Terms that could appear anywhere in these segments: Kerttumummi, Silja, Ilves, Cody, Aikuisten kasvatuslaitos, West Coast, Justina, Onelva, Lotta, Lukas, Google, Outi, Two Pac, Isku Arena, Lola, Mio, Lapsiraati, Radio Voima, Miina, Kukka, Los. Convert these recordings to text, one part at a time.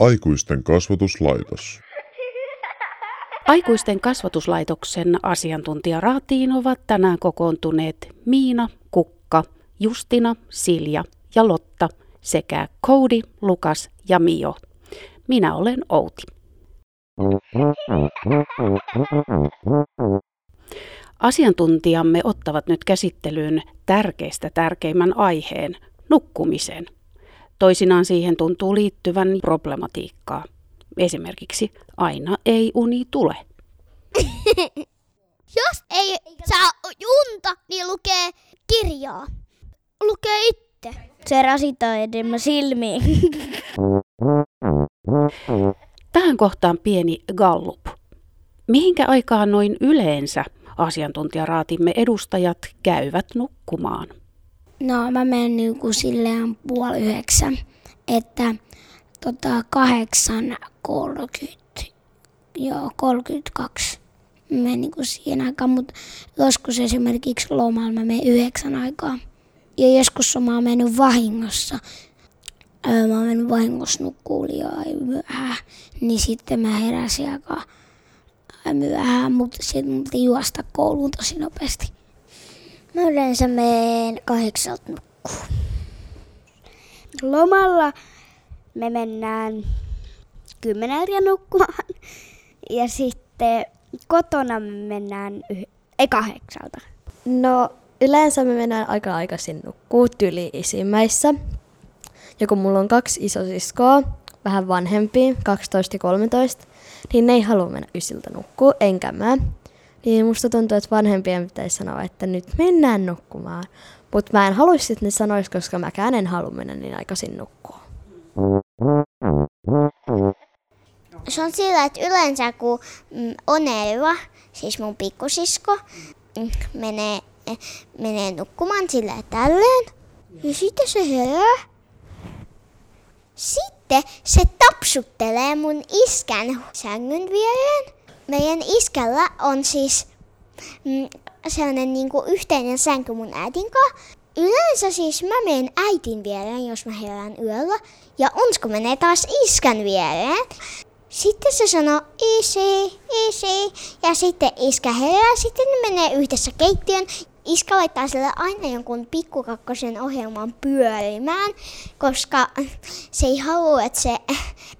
Aikuisten kasvatuslaitos. Aikuisten kasvatuslaitoksen asiantuntijaraatiin ovat tänään kokoontuneet Miina, Kukka, Justina, Silja ja Lotta sekä Cody, Lukas ja Mio. Minä olen Outi. Asiantuntijamme ottavat nyt käsittelyyn tärkeimmän aiheen, nukkumisen. Toisinaan siihen tuntuu liittyvän problematiikkaa. Esimerkiksi aina ei uni tule. Jos ei saa unta, niin lukee kirjaa. Lukee itse. Se rasittaa enemmän silmiin. Tähän kohtaan pieni gallup. Mihinkä aikaan noin yleensä asiantuntijaraatimme edustajat käyvät nukkumaan? No mä menen silleen 8:30, että 8:30 ja 8:32. Mä menen siihen aikaan, mutta joskus esimerkiksi lomalla mä menen 9 aikaa. Ja joskus mä oon mennyt vahingossa. Mä oon mennyt vahingossa nukkuun liian myöhään, niin sitten mä heräsin aikaa myöhään, mutta sitten mun piti juosta kouluun tosi nopeasti. Mä yleensä menen 8 nukkuun. Lomalla me mennään 10 nukkumaan ja sitten kotona me mennään 8. No yleensä me mennään aika aikaisin nukkuun tyli-isimmäissä. Ja kun mulla on 2 isosiskoa, vähän vanhempia, 12 ja 13, niin ne ei halua mennä 9 nukkuun, enkä mä. Niin musta tuntuu, että vanhempien pitäisi sanoa, että nyt mennään nukkumaan. Mutta mä en haluaisi, että ne sanois, koska mäkään en halua mennä niin aikaisin nukkuun. Se on sillä, että yleensä kun Onelva, siis mun pikkusisko, menee nukkumaan sillä tälleen. Ja sitten se herää. Sitten se tapsuttelee mun iskän sängyn viereen. Meidän iskällä on siis sellainen niinku yhteinen sänky mun äitin kanssa. Yleensä siis mä menen äitin viereen, jos mä herään yöllä. Ja Onsko menee taas iskän viereen. Sitten se sanoo isi. Ja sitten iskä herää. Sitten ne menee yhdessä keittiön. Iskä laittaa sille aina jonkun pikkukakkosen ohjelman pyörimään, koska se ei halua, että se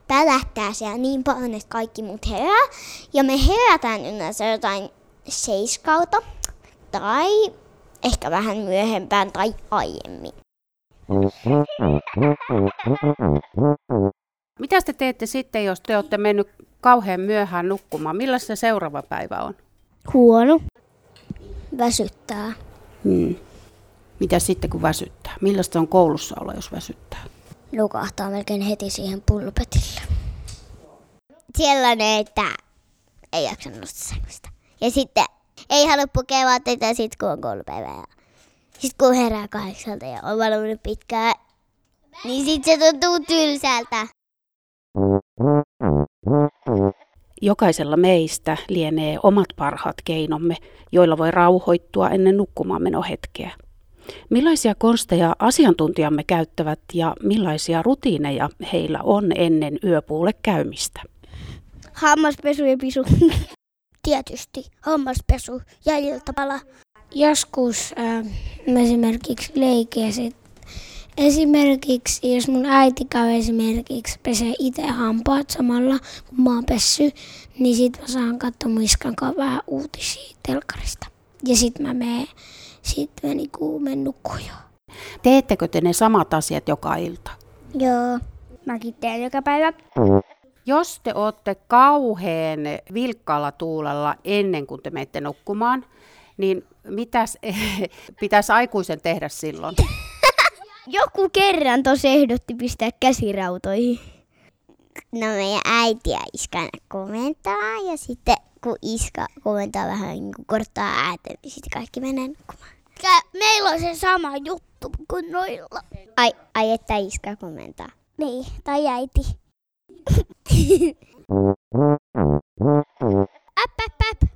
pälähtää siellä niin paljon, että kaikki muut herää. Ja me herätään yleensä jotain 7 tai ehkä vähän myöhempään tai aiemmin. Mitä te teette sitten, jos te olette mennyt kauhean myöhään nukkumaan? Millaista seuraava päivä on? Huono. Väsyttää. Mitä sitten kun väsyttää? Millaista on koulussa olla, jos väsyttää? Nukahtaa melkein heti siihen pulpetille. Sellainen, että ei jaksa nousta sängystä. Ja sitten ei halua pukea vaatteita sitten kun on koulupäivää. Sitten kun herää 8 ja on valvonut pitkään, niin sitten se tuntuu tylsältä. Jokaisella meistä lienee omat parhaat keinomme, joilla voi rauhoittua ennen nukkumaanmenohetkeä. Millaisia konsteja asiantuntijamme käyttävät ja millaisia rutiineja heillä on ennen yöpuulle käymistä? Hammaspesu ja pisu. Tietysti hammaspesu ja iltapala. Joskus esimerkiksi leikiä. Esimerkiksi, jos mun äiti käy esimerkiksi pesee itse hampaat samalla, kun mä oon pessyt, niin sit mä saan katsoa mun iskankaan vähän uutisia telkkarista. Ja sit mä menen nukkumaan jo. Teettekö te ne samat asiat joka ilta? Joo, mäkin teen joka päivä. Jos te ootte kauhean vilkkaalla tuulella ennen kuin te menette nukkumaan, niin mitäs pitäisi aikuisen tehdä silloin? Joku kerran tosi ehdotti pistää käsirautoihin. No meidän äiti ja iskä komentaa ja sitten kun iskä komentaa vähän niin kuin korttaa ääntä, niin sitten kaikki menee nukkumaan. Meillä on se sama juttu kuin noilla. Ai että iskä komentaa. Niin, tai äiti.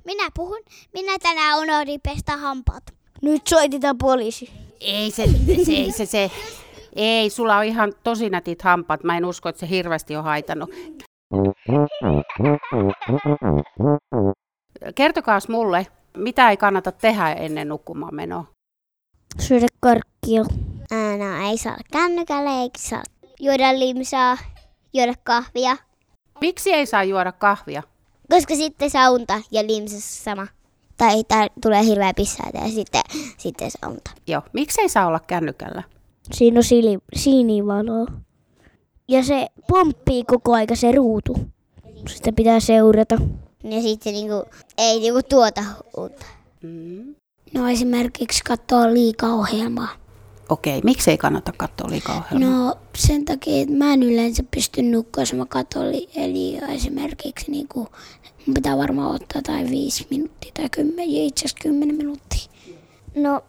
Minä puhun. Minä tänään unohdin pestä hampaat. Nyt soitetaan poliisi. Ei, sulla on ihan tosi nätit hampaat. Mä en usko, että se hirveästi on haitannut. Kertokaas mulle, mitä ei kannata tehdä ennen nukkumaan menoa? Syödä karkkia. No, ei saa kännykällä, ei saa juoda limsaa, juoda kahvia. Miksi ei saa juoda kahvia? Koska sitten saa unta ja limsassa sama. Tai tulee hirveä pissaita ja sitten saa unta. Joo, miksi ei saa olla kännykällä? Siinä on sinivaloa. Ja se pomppii koko aika se ruutu. Sitä pitää seurata. Ja sitten ei tuota unta. Mm. No esimerkiksi katsoa liikaa ohjelmaa. Okei, miksi ei kannata katsoa liikaa ohjelmaa? No sen takia, että mä en yleensä pysty nukkua, jos mä katson. Eli esimerkiksi mun pitää varmaan ottaa 5 minuuttia tai 10, itse asiassa 10 minuuttia. No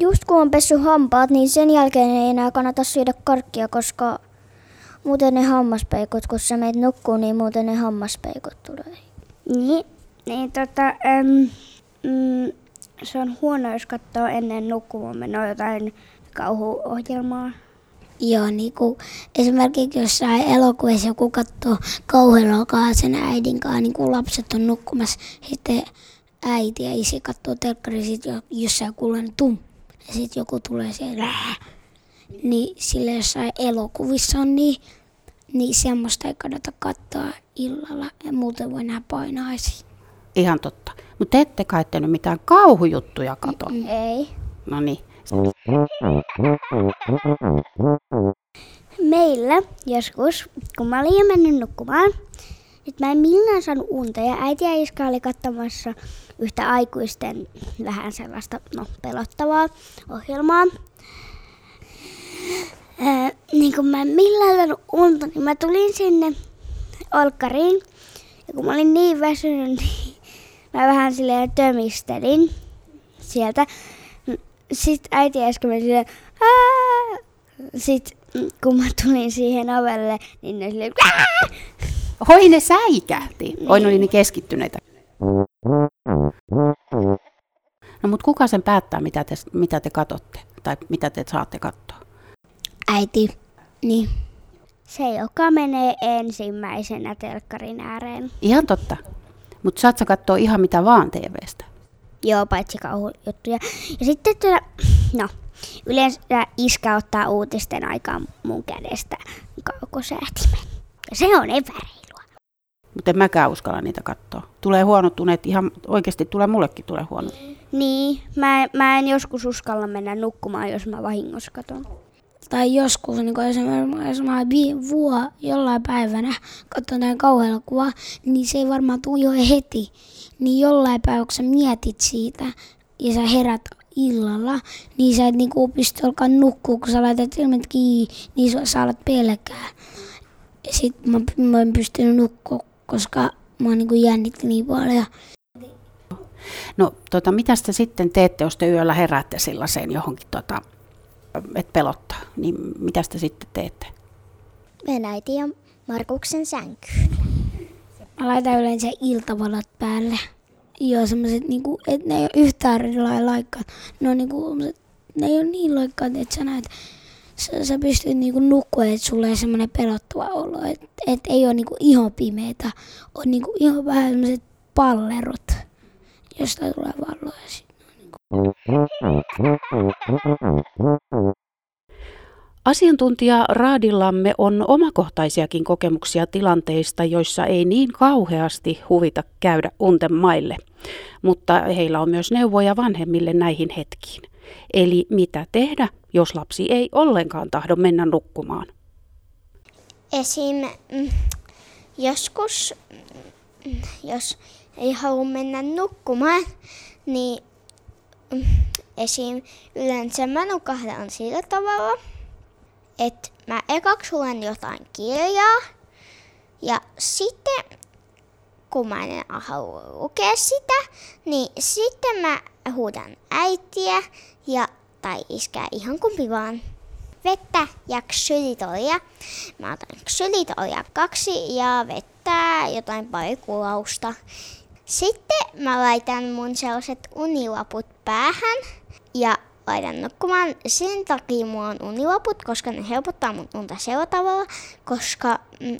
just kun on pessyt hampaat, niin sen jälkeen ei enää kannata syödä karkkia, koska muuten ne hammaspeikot, kun sä meet nukkuu, niin muuten ne hammaspeikot tulee. Se on huono, jos katsoo ennen nukkumaan menoa jotain kauhuohjelmaa. Joo, esimerkiksi jossain elokuvissa joku katsoo kauhuelokaa sen äidin kanssa, lapset on nukkumassa, sitten äiti ja isi katsoo telkkari, sitten jossain kuulee tum, ja sitten joku tulee siellä. Niin sillä jossain elokuvissa on niin semmoista ei kannata katsoa illalla, ja muuten voi nähdä painaisi. Ihan totta. Mutta te ette kai tehnyt mitään kauhujuttuja katon. Ei. No niin. Meillä joskus, kun mä olin jo mennyt nukkumaan, nyt mä en millään saanut unta ja äiti ja iskä oli katsomassa yhtä aikuisten vähän sellaista pelottavaa ohjelmaa. Kun mä en millään saanut unta, niin mä tulin sinne olkkariin ja kun mä olin niin väsynyt, niin mä vähän silleen tömistelin sieltä. Sitten äiti äsken meni silleen, aah! Sitten kun mä tulin siihen ovelle, niin ne silleen, aah! Hoi, ne säikähti. Niin. Oi, ne oli niin keskittyneitä. No mut kuka sen päättää, mitä te katsotte? Tai mitä te saatte katsoa? Äiti. Niin. Se, joka menee ensimmäisenä telkkarin ääreen. Ihan totta. Mutta saat sä katsoa ihan mitä vaan TV:stä. Joo, paitsi kauhujuttuja. Ja sitten yleensä iskä ottaa uutisten aikaan mun kädestä kaukosäätimen. Ja se on epäreilua. Mutta en mäkään uskalla niitä katsoa. Tulee huonot unet, ihan oikeasti mullekin tulee huonot. Niin, mä en joskus uskalla mennä nukkumaan, jos mä vahingossa katson. Tai joskus, jos mä jollain päivänä katson tämän kauhuelokuvaa, niin se ei varmaan tule jo heti. Niin jollain päivänä, kun sä mietit siitä ja sä herät illalla, niin sä et pysty alkaa nukkua, kun sä laitat silmät kiinni, niin sä alat pelkää. Sitten mä en pystynyt nukkua, koska mä jännitti niin paljon. No, mitä te sitten teette, jos te yöllä heräätte sellaiseen johonkin että pelottaa, niin mitä sitä sitten teette? Menen äiti ja Markuksen sänkyyn. Mä laitan yleensä iltavalot päälle. Joo, semmoset, että ne ei ole yhtään erilainen laikkaat. Ne on ne ei ole niin laikkaat, että sä näet, sä pystyt nukkua, että sulla ei semmoinen pelottava olo. Että ei ole ihan pimeätä, on ihan vähän semmoset pallerot, josta tulee valoja siitä. Asiantuntija raadillamme on omakohtaisiakin kokemuksia tilanteista, joissa ei niin kauheasti huvita käydä unten maille, mutta heillä on myös neuvoja vanhemmille näihin hetkiin. Eli mitä tehdä, jos lapsi ei ollenkaan tahdo mennä nukkumaan? Esim. Joskus, jos ei halua mennä nukkumaan, niin yleensä mä nukahdan sillä tavalla, että mä ekaksi luen jotain kirjaa ja sitten kun mä en halua lukea sitä, niin sitten mä huudan äitiä tai iskää ihan kumpi vaan. Vettä ja ksylitolia. Mä otan ksylitolia 2 ja vettä jotain parikulausta. Sitten mä laitan mun sellaiset unilaput päähän ja laitan nukkumaan. Sen takia mulla on unilaput, koska ne helpottaa mun unta sillä tavalla, koska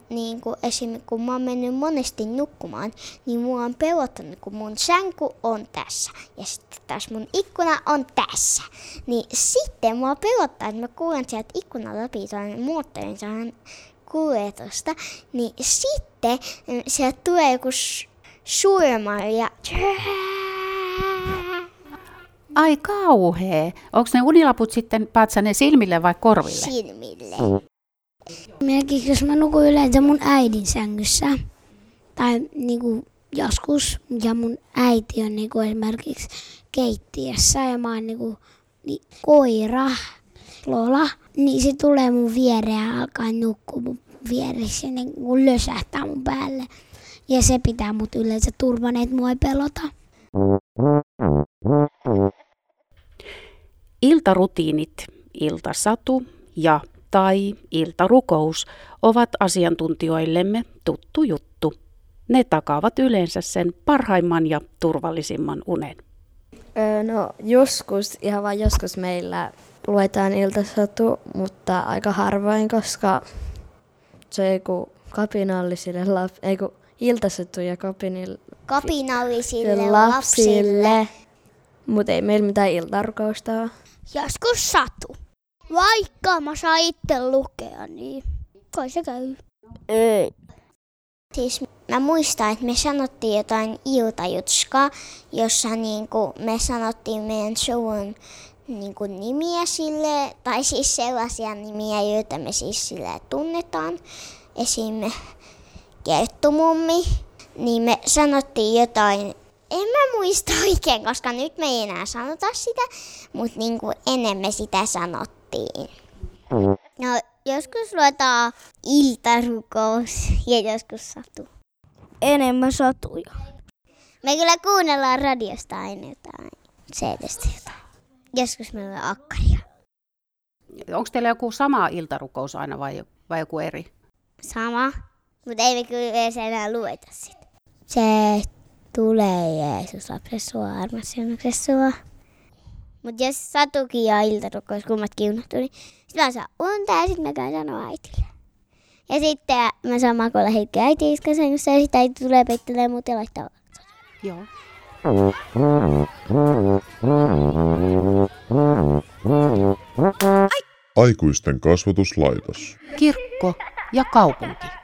niinku, esimerkiksi kun mä oon mennyt monesti nukkumaan, niin mulla on pelottanut, kun mun sänky on tässä ja sitten taas mun ikkuna on tässä. Niin sitten mua pelottaa, että mä kuulen sieltä ikkunan läpi tuon moottorin sanan kuljetusta, niin sitten sieltä tulee joku surmaria. Ai kauhea. Onko ne unilaput sitten, paatsa ne silmille vai korville? Silmille. Merkiksi jos mä nukun yleensä mun äidin sängyssä, tai niinku joskus, ja mun äiti on niinku esimerkiksi keittiössä, ja mä oon niinku koira, Lola, niin se tulee mun viereen ja alkaa nukkua mun vieressä, ja niinku lösähtää mun päälle. Ja se pitää mut yleensä turvana, että mua ei pelota. Iltarutiinit, iltasatu ja tai iltarukous ovat asiantuntijoillemme tuttu juttu. Ne takaavat yleensä sen parhaimman ja turvallisimman unen. No joskus, ihan vain joskus meillä luetaan iltasatu, mutta aika harvoin, koska se ei ku kapinallisille iltasatuja kapinallisille lapsille. Mutta ei meillä mitään iltarukousta ole. Joskus satu. Vaikka mä saan itse lukea, niin kai se käy. Ei. Siis mä muistan, että me sanottiin jotain iltajutskaa, jossa niinku me sanottiin meidän suvun niinku nimiä sille, tai siis sellaisia nimiä, joita me siis sille tunnetaan. Esim. Kerttumummi, niin me sanottiin jotain. En mä muista oikein, koska nyt me ei enää sanota sitä, mutta niinku ennen me sitä sanottiin. No, joskus luetaan iltarukous ja joskus satu. Enemmän satuja. Me kyllä kuunnellaan radiosta aina jotain, selvästi jotain. Joskus me luetaan akkaria. Onko teillä joku sama iltarukous aina vai joku eri? Sama, mutta ei me kyllä enää lueta sitä. Se tulee Jeesus lapsessa sua, armas siunaksessa sua. Mut jos satukin ja iltarukous kummatkin unohtuu, niin sit mä saan unta ja sit mä käyn sanoa äitille. Ja sitten mä saan makoilla hetken äitin iskasängyssä ja sit äiti tulee peittelee mut ja laittaa. Joo. Aikuisten kasvatuslaitos. Kirkko ja kaupunki.